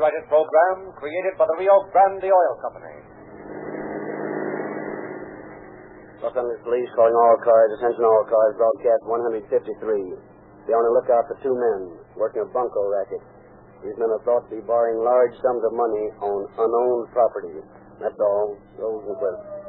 copyrighted program created by the Rio Grande Oil Company. Los Angeles Police calling all cars, attention all cars, broadcast 153. Be on the lookout for two men working a bunco racket. These men are thought to be borrowing large sums of money on unowned property. That's all. Those are present.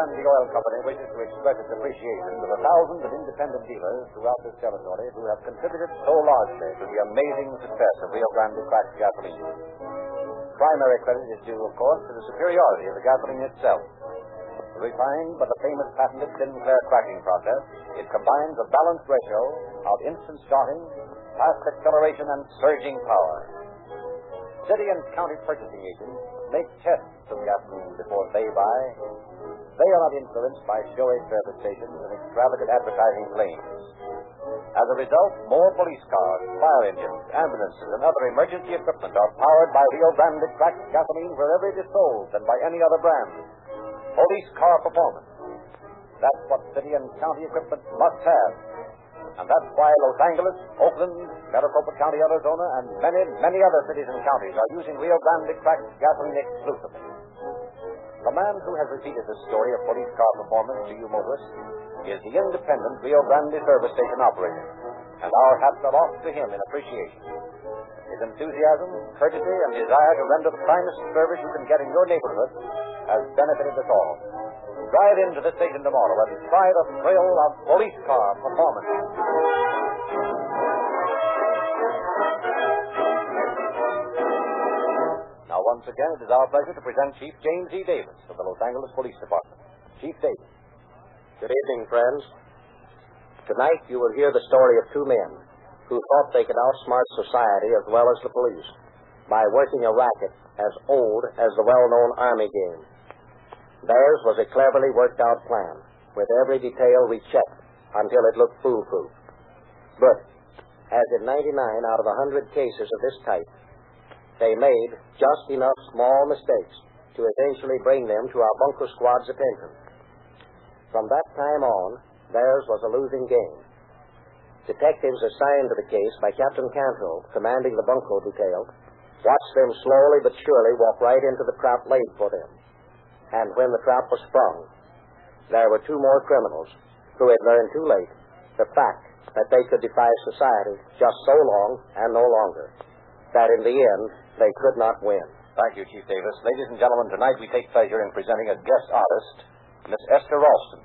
The Oil Company wishes to express its appreciation to the thousands of independent dealers throughout this territory who have contributed so largely to the amazing success of Rio Grande Cracked Gasoline. Primary credit is due, of course, to the superiority of the gasoline itself. Refined by the famous patented Sinclair cracking process, it combines a balanced ratio of instant starting, fast acceleration, and surging power. City and county purchasing agents make tests of gasoline before they buy. They are not influenced by showy service stations and extravagant advertising claims. As a result, more police cars, fire engines, ambulances, and other emergency equipment are powered by Rio Grande Cracked Gasoline wherever it is sold than by any other brand. Police car performance. That's what city and county equipment must have. And that's why Los Angeles, Oakland, Maricopa County, Arizona, and many, many other cities and counties are using Rio Grande Cracked Gasoline exclusively. The man who has repeated this story of police car performance to you motorists is the independent Rio Grande service station operator, and our hats are off to him in appreciation. His enthusiasm, courtesy, and desire to render the finest service you can get in your neighborhood has benefited us all. Drive into the station tomorrow and try the thrill of police car performance. Once again, it is our pleasure to present Chief James E. Davis of the Los Angeles Police Department. Chief Davis. Good evening, friends. Tonight, you will hear the story of two men who thought they could outsmart society as well as the police by working a racket as old as the well-known Army game. Theirs was a cleverly worked-out plan, with every detail rechecked until it looked foolproof. But, as in 99 out of 100 cases of this type, they made just enough small mistakes to eventually bring them to our bunker squad's attention. From that time on, theirs was a losing game. Detectives assigned to the case by Captain Canto, commanding the bunko detail, watched them slowly but surely walk right into the trap laid for them. And when the trap was sprung, there were two more criminals who had learned too late the fact that they could defy society just so long and no longer, that in the end, they could not win. Thank you, Chief Davis. Ladies and gentlemen, tonight we take pleasure in presenting a guest artist, Miss Esther Ralston,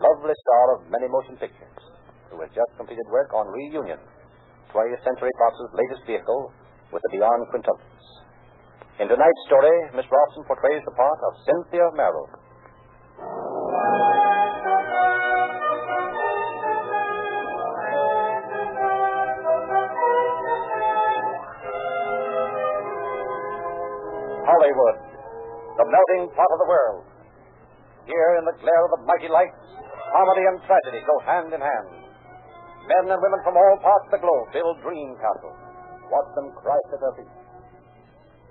lovely star of many motion pictures, who has just completed work on Reunion, 20th Century Fox's latest vehicle with the Dionne Quintuplets. In tonight's story, Miss Ralston portrays the part of Cynthia Merrill. Hollywood, the melting pot of the world. Here, in the glare of the mighty lights, comedy and tragedy go hand in hand. Men and women from all parts of the globe build dream castles. Watch them crash at their feet.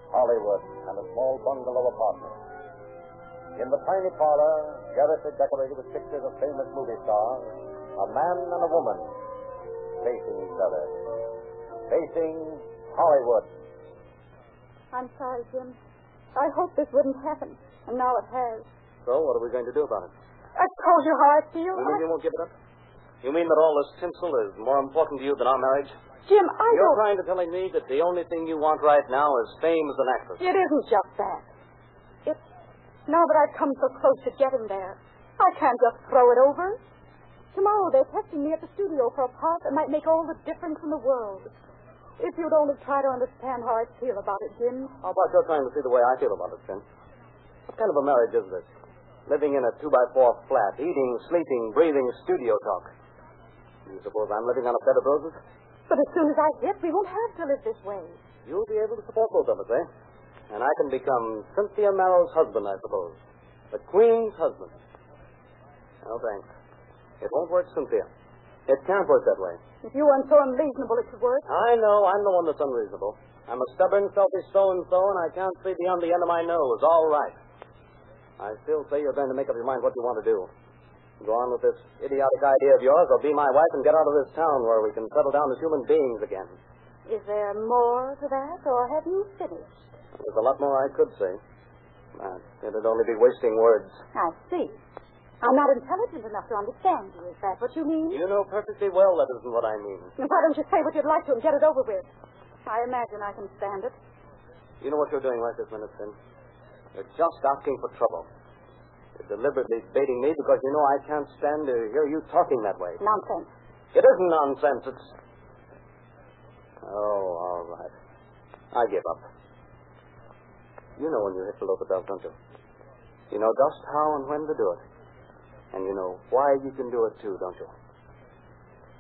Hollywood and a small bungalow apartment. In the tiny parlor, garishly decorated with pictures of famous movie stars, a man and a woman facing each other. Facing Hollywood. I'm sorry, Jim. I hoped this wouldn't happen, and now it has. So, what are we going to do about it? I told you how I feel. You mean you won't give it up? You mean that all this tinsel is more important to you than our marriage? Jim, You're trying to tell me that the only thing you want right now is fame as an actress. It isn't just that. It's now that I've come so close to getting there, I can't just throw it over. Tomorrow they're testing me at the studio for a part that might make all the difference in the world. If you'd only try to understand how I feel about it, Jim. How about your trying to see the way I feel about it, Jim? What kind of a marriage is this? Living in a 2x4 flat, eating, sleeping, breathing studio talk. You suppose I'm living on a bed of roses? But as soon as I hit, we won't have to live this way. You'll be able to support both of us, eh? And I can become Cynthia Merrill's husband, I suppose. The Queen's husband. No, thanks. It won't work, Cynthia. It can't work that way. If you weren't so unreasonable, it could work. I know. I'm the one that's unreasonable. I'm a stubborn, selfish so-and-so, and I can't see beyond the end of my nose. All right. I still say you're going to make up your mind what you want to do. Go on with this idiotic idea of yours, or be my wife and get out of this town where we can settle down as human beings again. Is there more to that, or have you finished? There's a lot more I could say. It'd only be wasting words. I see. I'm not intelligent enough to understand you. Is that what you mean? You know perfectly well that isn't what I mean. Then why don't you say what you'd like to and get it over with? I imagine I can stand it. You know what you're doing right this minute, Finn? You're just asking for trouble. You're deliberately baiting me because you know I can't stand to hear you talking that way. Nonsense. It isn't nonsense. It's... Oh, all right. I give up. You know when you hit below the belt, don't you? You know just how and when to do it. And you know why you can do it, too, don't you?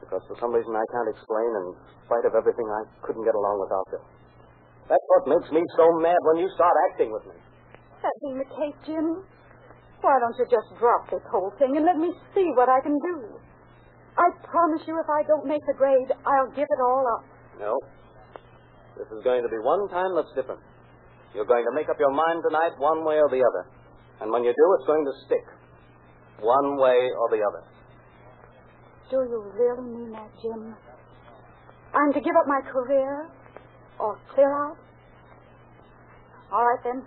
Because for some reason I can't explain, and in spite of everything, I couldn't get along without you. That's what makes me so mad when you start acting with me. That being the case, Jim, why don't you just drop this whole thing and let me see what I can do? I promise you if I don't make the grade, I'll give it all up. No. This is going to be one time that's different. You're going to make up your mind tonight one way or the other. And when you do, it's going to stick. One way or the other. Do you really mean that, Jim? I'm to give up my career or clear out? All right, then.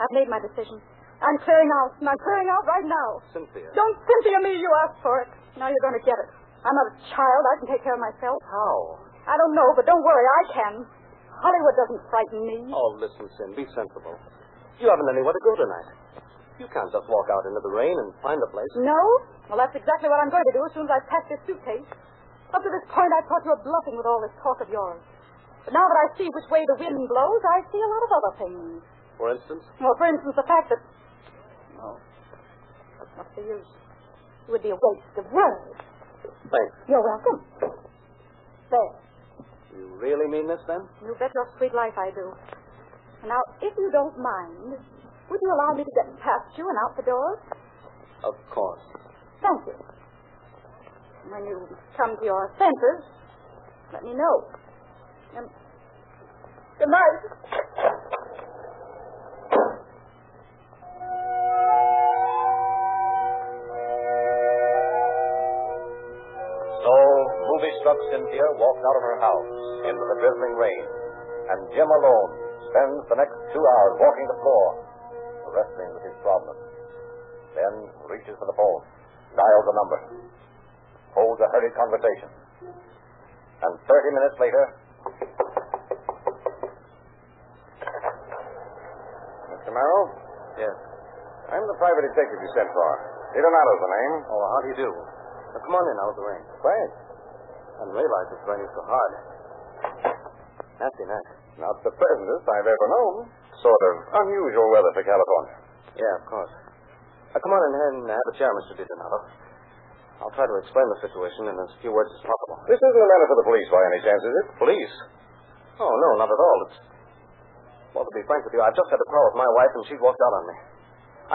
I've made my decision. I'm clearing out, and I'm clearing out right now. Cynthia. Don't Cynthia me. You asked for it. Now you're going to get it. I'm not a child. I can take care of myself. How? I don't know, but don't worry. I can. Hollywood doesn't frighten me. Oh, listen, Sin, be sensible. You haven't anywhere to go tonight. You can't just walk out into the rain and find a place. No? Well, that's exactly what I'm going to do as soon as I pack this suitcase. Up to this point, I thought you were bluffing with all this talk of yours. But now that I see which way the wind blows, I see a lot of other things. For instance? Well, for instance, the fact that... Oh. What's the use? It would be a waste of words. Thanks. You're welcome. There. You really mean this, then? You bet your sweet life I do. Now, if you don't mind, would you allow me to get past you and out the door? Of course. Thank you. When you come to your senses, let me know. Good night. So, movie-struck Cynthia walked out of her house into the drizzling rain, and Jim alone spends the next 2 hours walking the floor, wrestling with his problem. Then reaches for the phone, dials a number, holds a hurried conversation, and 30 minutes later... Mr. Merrill? Yes. I'm the private detective you sent for. Leonardo's the name. Oh, how do you do? Well, come on in, out of the rain. Thanks. I didn't realize it's raining so hard. Nasty night. Not the pleasantest I've ever known. Sort of unusual weather for California. Yeah, of course. Come on in and have a chair, Mr. DiDonato. I'll try to explain the situation in as few words as possible. This isn't a matter for the police by any chance, is it? Police? Oh, no, not at all. It's... Well, to be frank with you, I've just had a quarrel with my wife and she's walked out on me.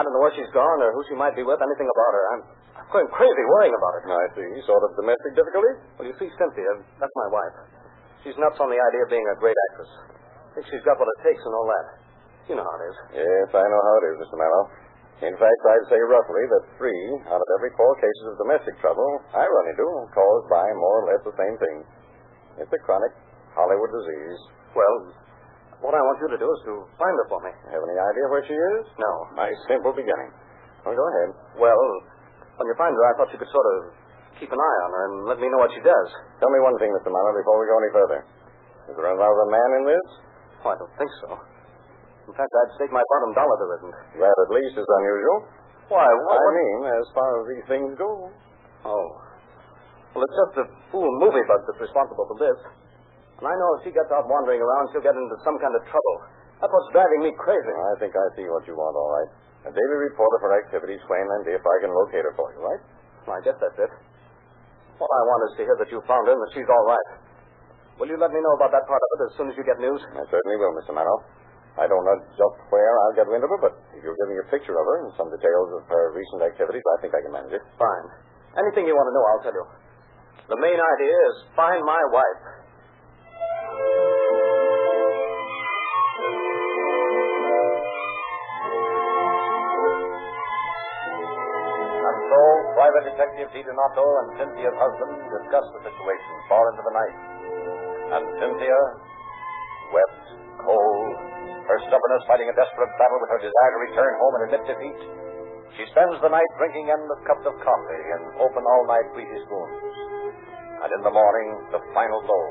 I don't know where she's gone or who she might be with, anything about her. I'm going crazy worrying about her. I see. Sort of domestic difficulties? Well, you see, Cynthia, that's my wife. She's nuts on the idea of being a great actress. I think she's got what it takes and all that. You know how it is. Yes, I know how it is, Mr. Mallow. In fact, I'd say roughly that 3 out of every 4 cases of domestic trouble I run into are caused by more or less the same thing. It's a chronic Hollywood disease. Well, what I want you to do is to find her for me. Have any idea where she is? No. My simple beginning. Well, go ahead. Well, when you find her, I thought you could sort of keep an eye on her and let me know what she does. Tell me one thing, Mr. Mallow, before we go any further. Is there another man in this? Oh, I don't think so. In fact, I'd stake my bottom dollar there isn't. That at least is unusual. Why, what? I mean, as far as these things go. Oh. Well, it's just the fool movie bug that's responsible for this. And I know if she gets out wandering around, she'll get into some kind of trouble. That's what's driving me crazy. I think I see what you want, all right. A daily reporter for activities, Swainland, if I can locate her for you, right? Well, I guess that's it. All I want is to hear that you found her and that she's all right. Will you let me know about that part of it as soon as you get news? I certainly will, Mr. Mano. I don't know just where I'll get wind of her, but if you'll give me a picture of her and some details of her recent activities, I think I can manage it. Fine. Anything you want to know, I'll tell you. The main idea is find my wife. And so, Private Detective DiDonato and Cynthia's husband discussed the situation far into the night. And Cynthia wept cold, her stubbornness fighting a desperate battle with her desire to return home and admit defeat. She spends the night drinking endless cups of coffee and open all-night greasy spoons. And in the morning, the final blow.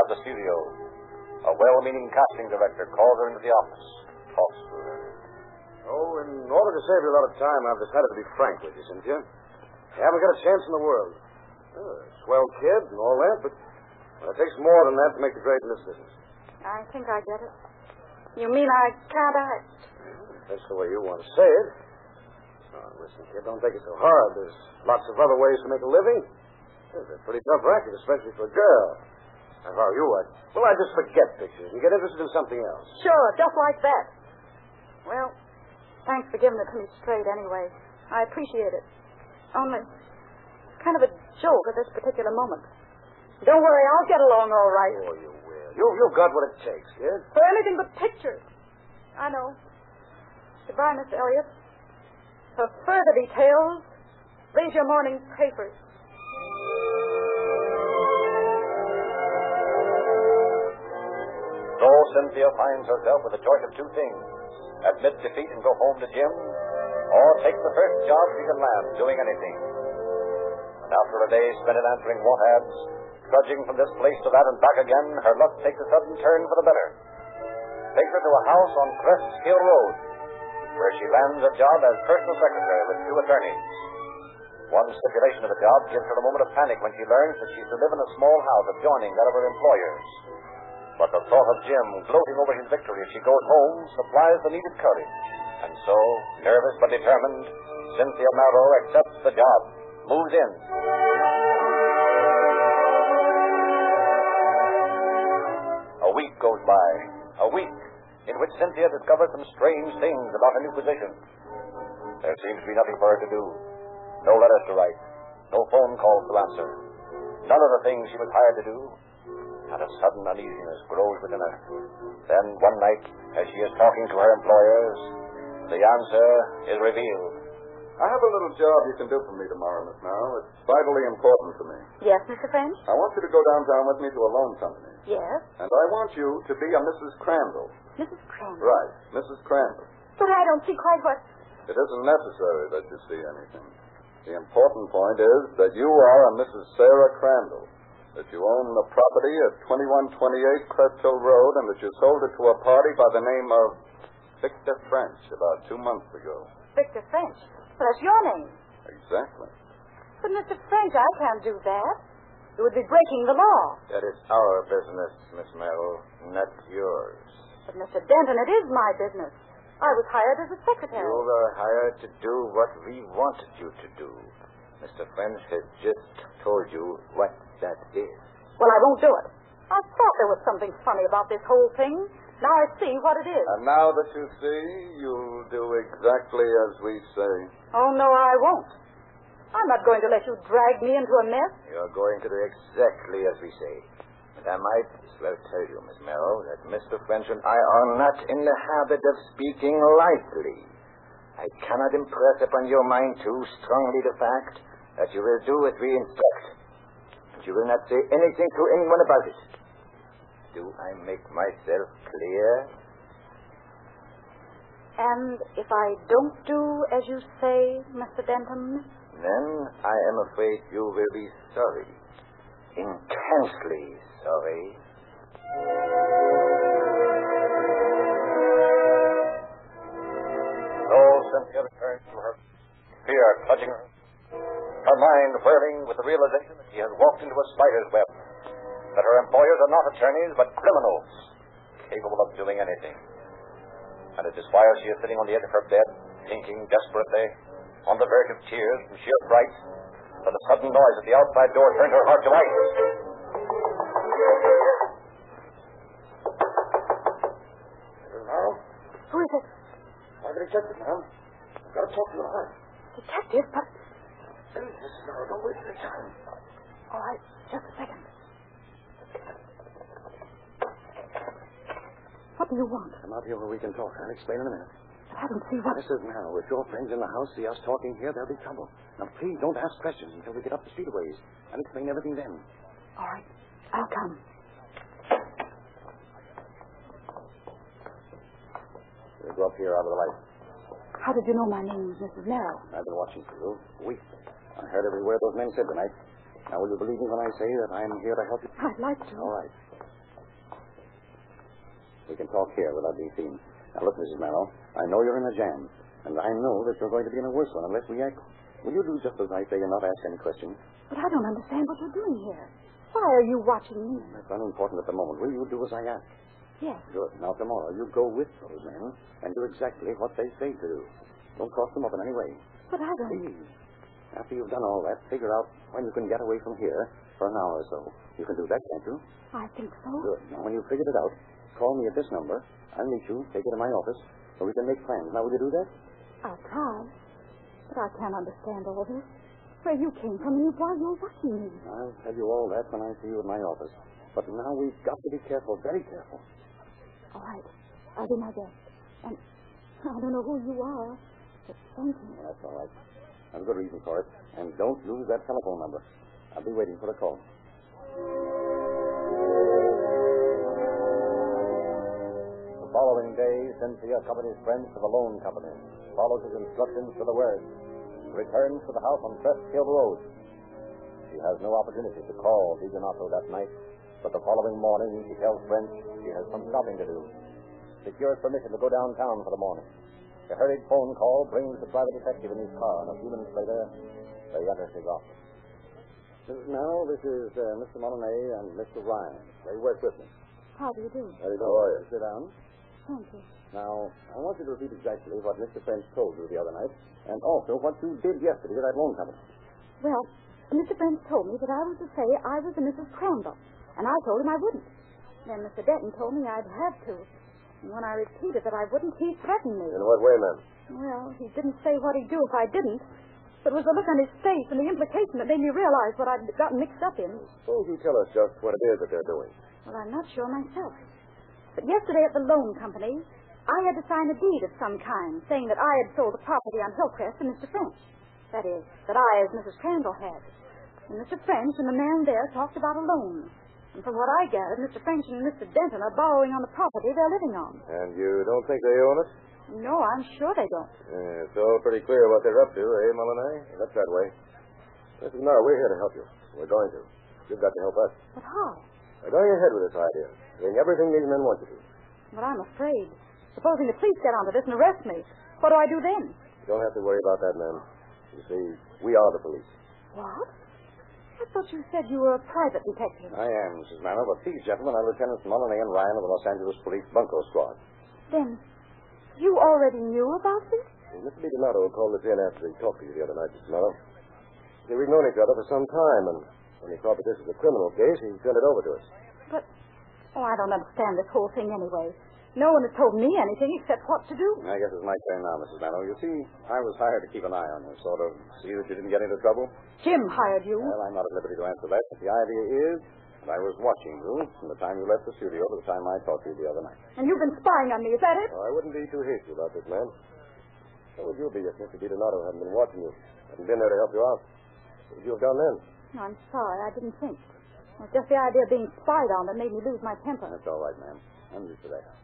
At the studio, a well-meaning casting director calls her into the office, talks to her. Oh, in order to save you a lot of time, I've decided to be frank with you, Cynthia. You haven't got a chance in the world. Oh, swell kid and all that, but it takes more than that to make the grade in this business. I think I get it. You mean I can't act? That's the way you want to say it. Oh, listen, kid, don't take it so hard. There's lots of other ways to make a living. It's a pretty tough racket, especially for a girl. Now, how you are. Well, I just forget pictures and get interested in something else. Sure, just like that. Well, thanks for giving it to me straight anyway. I appreciate it. Only, it's kind of a joke at this particular moment. Don't worry, I'll get along all right. Oh, you will. You've got what it takes, kid. For anything but pictures. I know. Goodbye, Miss Elliott. For further details, read your morning papers. So Cynthia finds herself with the choice of two things: admit defeat and go home to Jim, or take the first job she can land doing anything. And after a day spent in answering what ads, trudging from this place to that and back again, her luck takes a sudden turn for the better. Takes her to a house on Crest Hill Road, where she lands a job as personal secretary with two attorneys. One stipulation of the job gives her a moment of panic when she learns that she's to live in a small house adjoining that of her employers. But the thought of Jim gloating over his victory as she goes home supplies the needed courage. And so, nervous but determined, Cynthia Merrill accepts the job, moves in. A week goes by, a week in which Cynthia discovers some strange things about her new position. There seems to be nothing for her to do. No letters to write, no phone calls to answer, none of the things she was hired to do, and a sudden uneasiness grows within her. Then, one night, as she is talking to her employers, the answer is revealed. I have a little job you can do for me tomorrow, Miss Merrill. It's vitally important to me. Yes, Mr. French? I want you to go downtown with me to a loan company. Yes? And I want you to be a Mrs. Crandall. Mrs. Crandall? Right, Mrs. Crandall. But I don't see quite what... It isn't necessary that you see anything. The important point is that you are a Mrs. Sarah Crandall, that you own the property at 2128 Crest Hill Road, and that you sold it to a party by the name of Victor French about 2 months ago. Victor French? Well, that's your name. Exactly. But, Mr. French, I can't do that. It would be breaking the law. That is our business, Miss Merrill, not yours. But, Mr. Denton, it is my business. I was hired as a secretary. You were hired to do what we wanted you to do. Mr. French has just told you what that is. Well, I won't do it. I thought there was something funny about this whole thing. Now I see what it is. And now that you see, you'll do exactly as we say. Oh, no, I won't. I'm not going to let you drag me into a mess. You're going to do exactly as we say. And I might as well tell you, Miss Merrill, that Mr. French and I are not in the habit of speaking lightly. I cannot impress upon your mind too strongly the fact that you will do as we instruct, and you will not say anything to anyone about it. Do I make myself clear? And if I don't do as you say, Mr. Denton? Then I am afraid you will be sorry. Intensely sorry. So Cynthia returned to her, fear clutching her, her mind whirling with the realization that she has walked into a spider's web, that her employers are not attorneys but criminals, capable of doing anything. And it is while she is sitting on the edge of her bed, thinking desperately, on the verge of tears from sheer fright, that a sudden noise at the outside door turned her heart to ice. Hello? Who is it? I'm a detective, ma'am. I've got to talk to your wife. Detective? But... Please, Miss Merrill, don't waste your time. All right, just a second. What do you want? I'm out here where we can talk. I'll explain in a minute. But I don't see what... Mrs. Merrill, if your friends in the house see us talking here, there'll be trouble. Now, please don't ask questions until we get up the streetways. I'll explain everything then. All right, I'll come. We'll go up here out of the light. How did you know my name is Mrs. Merrill? I've been watching for you for weeks. I heard every word those men said tonight. Now, will you believe me when I say that I'm here to help you? I'd like to. All right. We can talk here without being seen. Now, look, Mrs. Merrill, I know you're in a jam, and I know that you're going to be in a worse one unless we act. Will you do just as I say and not ask any questions? But I don't understand what you're doing here. Why are you watching me? That's unimportant at the moment. Will you do as I ask? Yes. Good. Now, tomorrow, you go with those men and do exactly what they say to do. Don't cross them up in any way. But I don't... Please. After you've done all that, figure out when you can get away from here for an hour or so. You can do that, can't you? I think so. Good. Now, when you've figured it out, call me at this number. I'll meet you, take you to my office, so we can make plans. Now, will you do that? I'll try. But I can't understand all this. Where you came from and why you're watching me. I'll tell you all that when I see you at my office. But now we've got to be careful, very careful. All right. I'll do my best. And I don't know who you are, but thank you. That's all right. I've a good reason for it. And don't lose that telephone number. I'll be waiting for a call. The following day, Cynthia accompanies friends to the loan company, follows his instructions to the word, returns to the house on Crest Hill Road. She has no opportunity to call Viganato that night, but the following morning she tells French she has some shopping to do, secures permission to go downtown for the morning. A hurried phone call brings the private detective in his car, and a few minutes later, they enter his office. Mrs. Merrill, this is Mr. Molinay and Mr. Ryan. They work with me. How do you do? Very good. How are you? Sit down. Thank you. Now, I want you to repeat exactly what Mr. French told you the other night, and also what you did yesterday at that loan company. Well, Mr. French told me that I was to say I was a Mrs. Crandall, and I told him I wouldn't. Then Mr. Denton told me I'd have to. And when I repeated that I wouldn't, he threatened me. In what way, ma'am? Well, he didn't say what he'd do if I didn't. It was the look on his face and the implication that made me realize what I'd gotten mixed up in. Suppose you tell us just what it is that they're doing. Well, I'm not sure myself. But yesterday at the loan company, I had to sign a deed of some kind, saying that I had sold the property on Hillcrest to Mr. French. That is, that I, as Mrs. Crandall, had. And Mr. French and the man there talked about a loan. And from what I gathered, Mr. French and Mr. Denton are borrowing on the property they're living on. And you don't think they own it? No, I'm sure they don't. Yeah, it's all pretty clear what they're up to, eh, Molinay? That's that way. Listen, now, we're here to help you. We're going to. You've got to help us. But how? Now, going ahead with this idea. Doing everything these men want you to. But I'm afraid. Supposing the police get onto this and arrest me, what do I do then? You don't have to worry about that, ma'am. You see, we are the police. What? I thought you said you were a private detective. I am, Mrs. Merrill, but these gentlemen are Lieutenants Molinay and Ryan of the Los Angeles Police Bunco Squad. Then, you already knew about this? Well, Mr. DiDonato called us in after he talked to you the other night, Mrs. Merrill. See, we've known each other for some time, and when he thought that this was a criminal case, he turned it over to us. But, oh, I don't understand this whole thing anyway. No one has told me anything except what to do. I guess it's my turn now, Mrs. Merrill. You see, I was hired to keep an eye on you, sort of see that you didn't get into trouble. Jim hired you. Well, I'm not at liberty to answer that, but the idea is that I was watching you from the time you left the studio to the time I talked to you the other night. And you've been spying on me, is that it? Oh, I wouldn't be too hasty about this, ma'am. How would you be if Mr. DiDonato hadn't been watching you, hadn't been there to help you out? What would you have done then? No, I'm sorry, I didn't think. It's just the idea of being spied on that made me lose my temper. That's all right, ma'am. I'm used to that.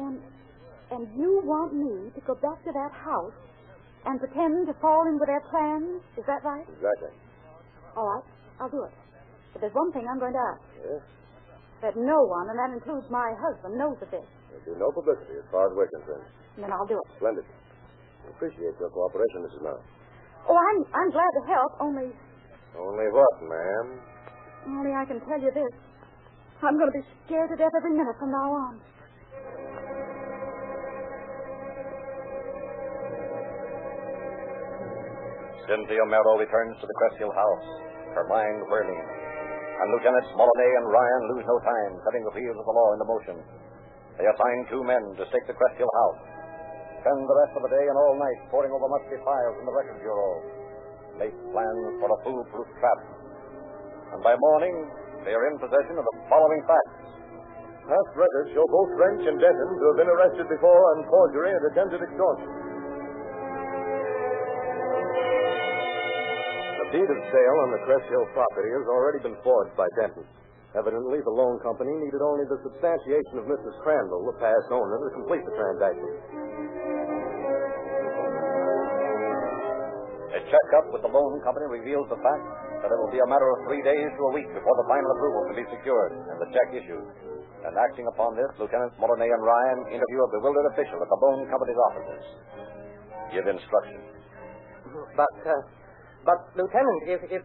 And you want me to go back to that house and pretend to fall into their plans? Is that right? Exactly. All right, I'll do it. But there's one thing I'm going to ask. Yes? That no one, and that includes my husband, knows of this. There'll be no publicity as far as we're concerned. Then I'll do it. Splendid. I appreciate your cooperation, Mrs. Merrill. Oh, I'm glad to help, only... Only what, ma'am? Only I can tell you this. I'm going to be scared to death every minute from now on. Cynthia Merrill returns to the Crest Hill house, her mind whirling. And Lieutenants Molinay and Ryan lose no time setting the wheels of the law into motion. They assign two men to stake the Crest Hill house. Spend the rest of the day and all night poring over musty files in the Record Bureau. Make plans for a foolproof trap. and by morning they are in possession of the following facts. Past records show both French and Denton to have been arrested before on forgery and attempted extortion. The deed of sale on the Crest Hill property has already been forged by Denton. Evidently, the loan company needed only the substantiation of Mrs. Crandall, the past owner, to complete the transaction. A checkup with the loan company reveals the fact that it will be a matter of 3 days to a week before the final approval can be secured and the check issued. And acting upon this, Lieutenants Molinay and Ryan interview a bewildered official at the loan company's offices. Give instructions. But, Lieutenant, if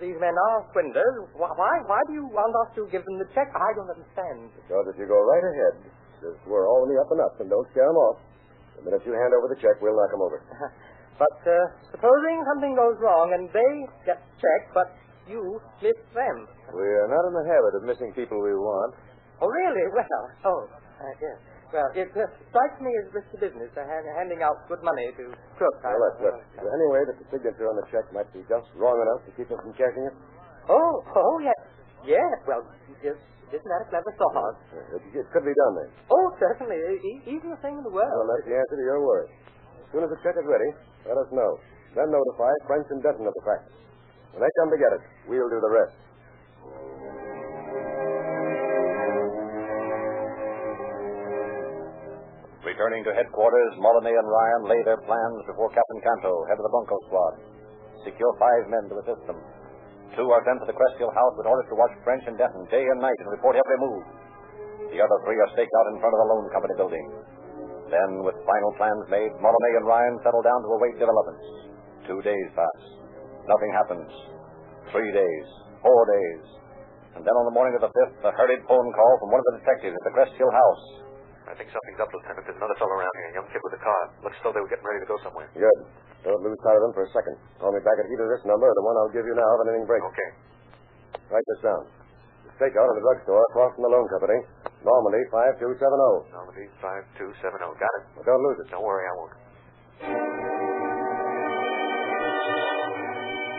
these men are swindlers, why do you want us to give them the check? I don't understand. Because if you go right ahead, we're all in the up and up, and don't scare them off. The minute you hand over the check, we'll knock them over. But supposing something goes wrong and they get the check, but you miss them. We are not in the habit of missing people we want. Oh, really? Well, yes. Well, it strikes me as risky business, handing out good money to crooks. Well, let's look. Is there any way that the signature on the check might be just wrong enough to keep them from cashing it? Oh, yes. Yes, well, isn't that a clever thought? It could be done, then. Oh, certainly. Easiest thing in the world. Well, that's the answer to your word. As soon as the check is ready, let us know. Then notify French and Denton of the fact. When they come to get it, we'll do the rest. Returning to headquarters, Molinay and Ryan lay their plans before Captain Canto, head of the Bunco Squad. Secure 5 men to assist them. 2 are sent to the Crest Hill house with orders to watch French and Denton day and night and report every move. The other 3 are staked out in front of the loan company building. Then, with final plans made, Molinay and Ryan settle down to await developments. 2 days pass. Nothing happens. 3 days. 4 days. And then on the morning of the 5th, a hurried phone call from one of the detectives at the Crest Hill house. I think something's up, Lieutenant. There's another fellow around here, a young kid with a car. Looks as though they were getting ready to go somewhere. Good. Don't lose sight of them for a second. Call me back at either this number or the one I'll give you now if anything breaks. Okay. Write this down. The stakeout of the drugstore across from the loan company. Normandy 5270. Normandy 5270. Got it. Well, don't lose it. Don't worry, I won't.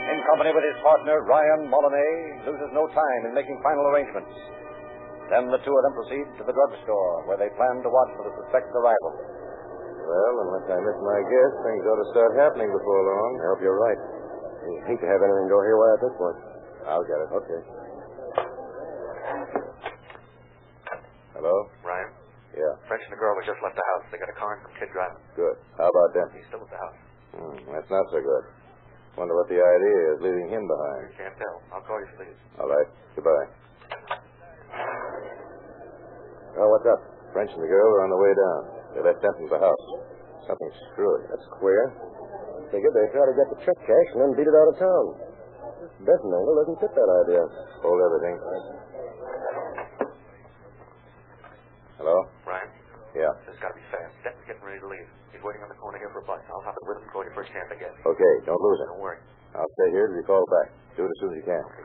In company with his partner, Ryan Molinay loses no time in making final arrangements. Then the 2 of them proceed to the drugstore, where they plan to watch for the suspect's arrival. Well, unless I miss my guess, things ought to start happening before long. I hope you're right. I'd hate to have anything go haywire at this point. I'll get it. Okay. Hello? Ryan? Yeah? French and the girl were just left the house. They got a car and some kid driving. Good. How about Denton? He's still at the house. That's not so good. Wonder what the idea is, leaving him behind. I can't tell. I'll call you, please. All right. Goodbye. Oh, what's up? French and the girl are on the way down. They left Denton's house. Something's screwy. That's queer. I figured they tried to get the check cash and then beat it out of town. This Denton angle doesn't fit that idea. Hold everything. Hello? Ryan? Yeah? This has got to be fast. Denton's getting ready to leave. He's waiting on the corner here for a bus. I'll hop it with him and call you first chance I get. Okay, don't lose it. Don't worry. I'll stay here till you call back. Do it as soon as you can. Okay.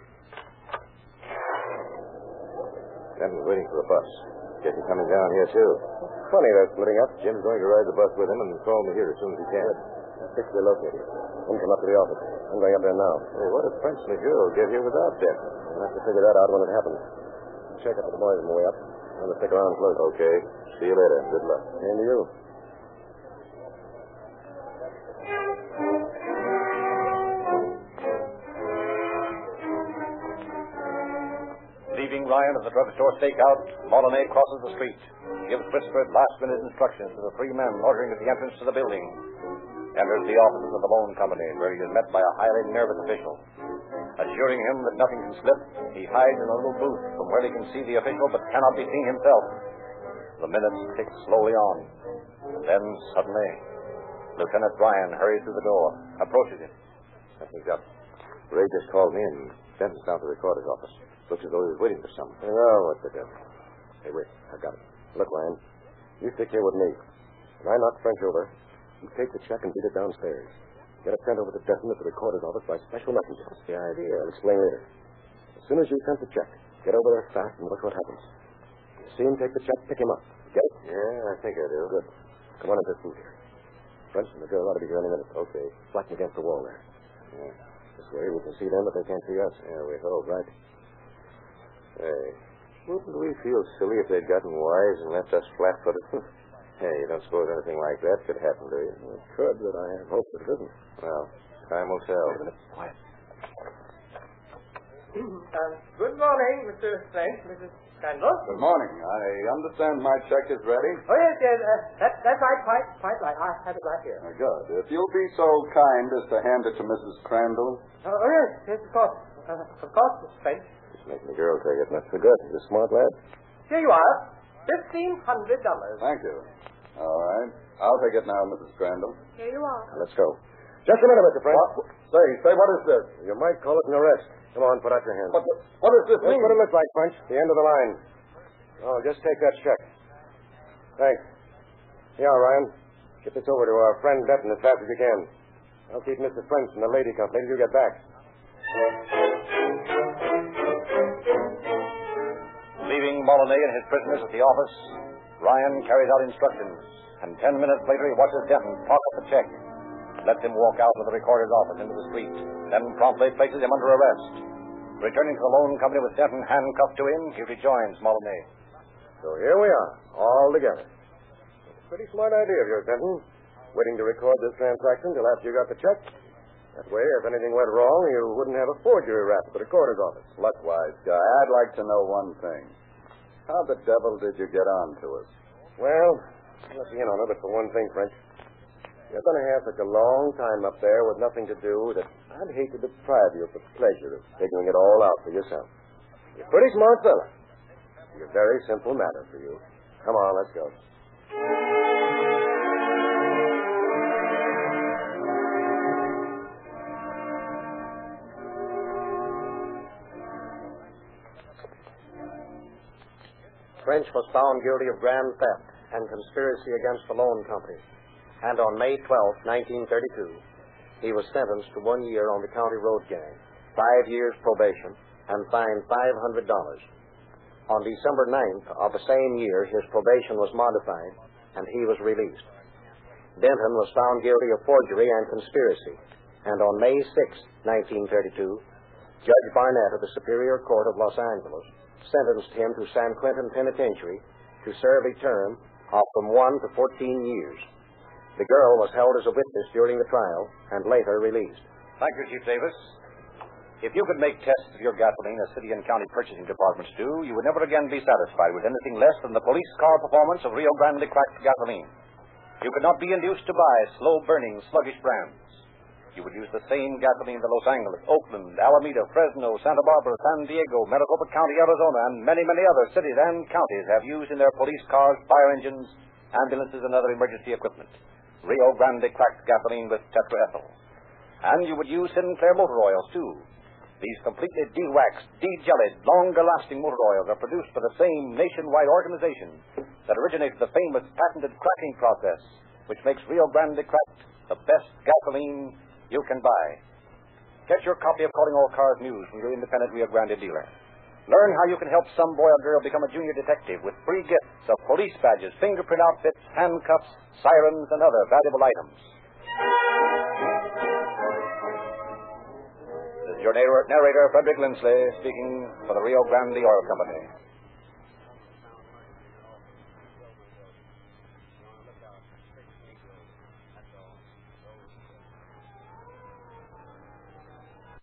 Denton's waiting for a bus. Guess he's coming down here, too. It's funny they're splitting up. Jim's going to ride the bus with him and call me here as soon as he can. I'll fix the locator. Then come up to the office. I'm going up there now. Hey, what did French and the girl get here without Denton? We'll have to figure that out when it happens. Check up with the boys on the way up. I'm going to stick around close. Okay. See you later. Good luck. And to you. Leaving Ryan at the drugstore stakeout, Molinay crosses the street, gives whispered last-minute instructions to the 3 men loitering at the entrance to the building, enters the offices of the loan company, where he is met by a highly nervous official. Assuring him that nothing can slip, he hides in a little booth from where he can see the official but cannot be seen himself. The minutes tick slowly on. Then, suddenly, Lieutenant Ryan hurries through the door, approaches him. Nothing's up. Ray just called me and sent us down to the recorder's office. Looks as though he was waiting for someone. Oh, what the devil. Hey, wait. I got it. Look, Ryan. You stick here with me. When I knock French over, you take the check and beat it downstairs. Get it sent over to Denton at the recorder's office by special messenger. What's the idea? I'll explain later. As soon as you send the check, get over there fast and look what happens. You see him take the check, pick him up. Get it? Yeah, I think I do. Good. Come on and get food here. French and the girl ought to be here any minute. Okay. Flatten against the wall there. Yeah. This way we can see them, but they can't see us. Yeah, we hope, right? Hey, wouldn't we feel silly if they'd gotten wise and left us flat-footed? Hey, you don't suppose anything like that could happen, do you? It could, but I have hope it doesn't. Well, time will tell. Wait a minute. Quiet. Good morning, Mr. French, Mrs. Cantrell. Good morning. I understand my check is ready. Oh, yes, yes. That's right, quite right. I have it right here. Good. If you'll be so kind as to hand it to Mrs. Crandall. Oh, yes, of course. Of course, Mr. French. Just making the girl take it. That's for good. You're a smart lad. Here you are. $1,500. Thank you. All right. I'll take it now, Mrs. Crandall. Here you are. Now, let's go. Just a minute, Mr. French. Say, what is this? You might call it an arrest. Come on, put out your hand. What is this thing? What it looks like, French. The end of the line. Oh, just take that check. Thanks. Yeah, Ryan. Get this over to our friend Benton as fast as you can. I'll keep Mr. French and the lady company till you get back. Leaving Molinay and his prisoners at the office, Ryan carries out instructions, and 10 minutes later he watches Denton pocket the check. Lets him walk out of the recorder's office into the street, then promptly places him under arrest. Returning to the loan company with Denton handcuffed to him, he rejoins Molinay. So here we are, all together. That's a pretty smart idea of yours, Denton. Waiting to record this transaction till after you got the check. That way, if anything went wrong, you wouldn't have a forgery rap at the recorder's office. Luck-wise, Guy, I'd like to know one thing. How the devil did you get on to us? Well, I'll let you in on it, but for one thing, French. You're going to have such a long time up there with nothing to do that I'd hate to deprive you of the pleasure of figuring it all out for yourself. You're a pretty smart fella. It's a very simple matter for you. Come on, let's go. French was found guilty of grand theft and conspiracy against the loan company. And on May 12, 1932, he was sentenced to 1 year on the county road gang, 5 years probation, and fined $500. On December 9th of the same year, his probation was modified, and he was released. Denton was found guilty of forgery and conspiracy, and on May 6, 1932, Judge Barnett of the Superior Court of Los Angeles sentenced him to San Quentin Penitentiary to serve a term of from 1 to 14 years. The girl was held as a witness during the trial and later released. Thank you, Chief Davis. If you could make tests of your gasoline as city and county purchasing departments do, you would never again be satisfied with anything less than the police car performance of Rio Grande Cracked Gasoline. You could not be induced to buy slow-burning, sluggish brands. You would use the same gasoline that Los Angeles, Oakland, Alameda, Fresno, Santa Barbara, San Diego, Maricopa County, Arizona, and many, many other cities and counties have used in their police cars, fire engines, ambulances, and other emergency equipment. Rio Grande Cracked Gasoline with tetraethyl. And you would use Sinclair motor oils, too. These completely de-waxed, de-jellied, longer-lasting motor oils are produced by the same nationwide organization that originated the famous patented cracking process, which makes Rio Grande Cracked the best gasoline you can buy. Get your copy of Calling All Cars News from your independent Rio Grande dealer. Learn how you can help some boy or girl become a junior detective with free gifts of police badges, fingerprint outfits, handcuffs, sirens, and other valuable items. This is your narrator, Frederick Lindsley, speaking for the Rio Grande Oil Company.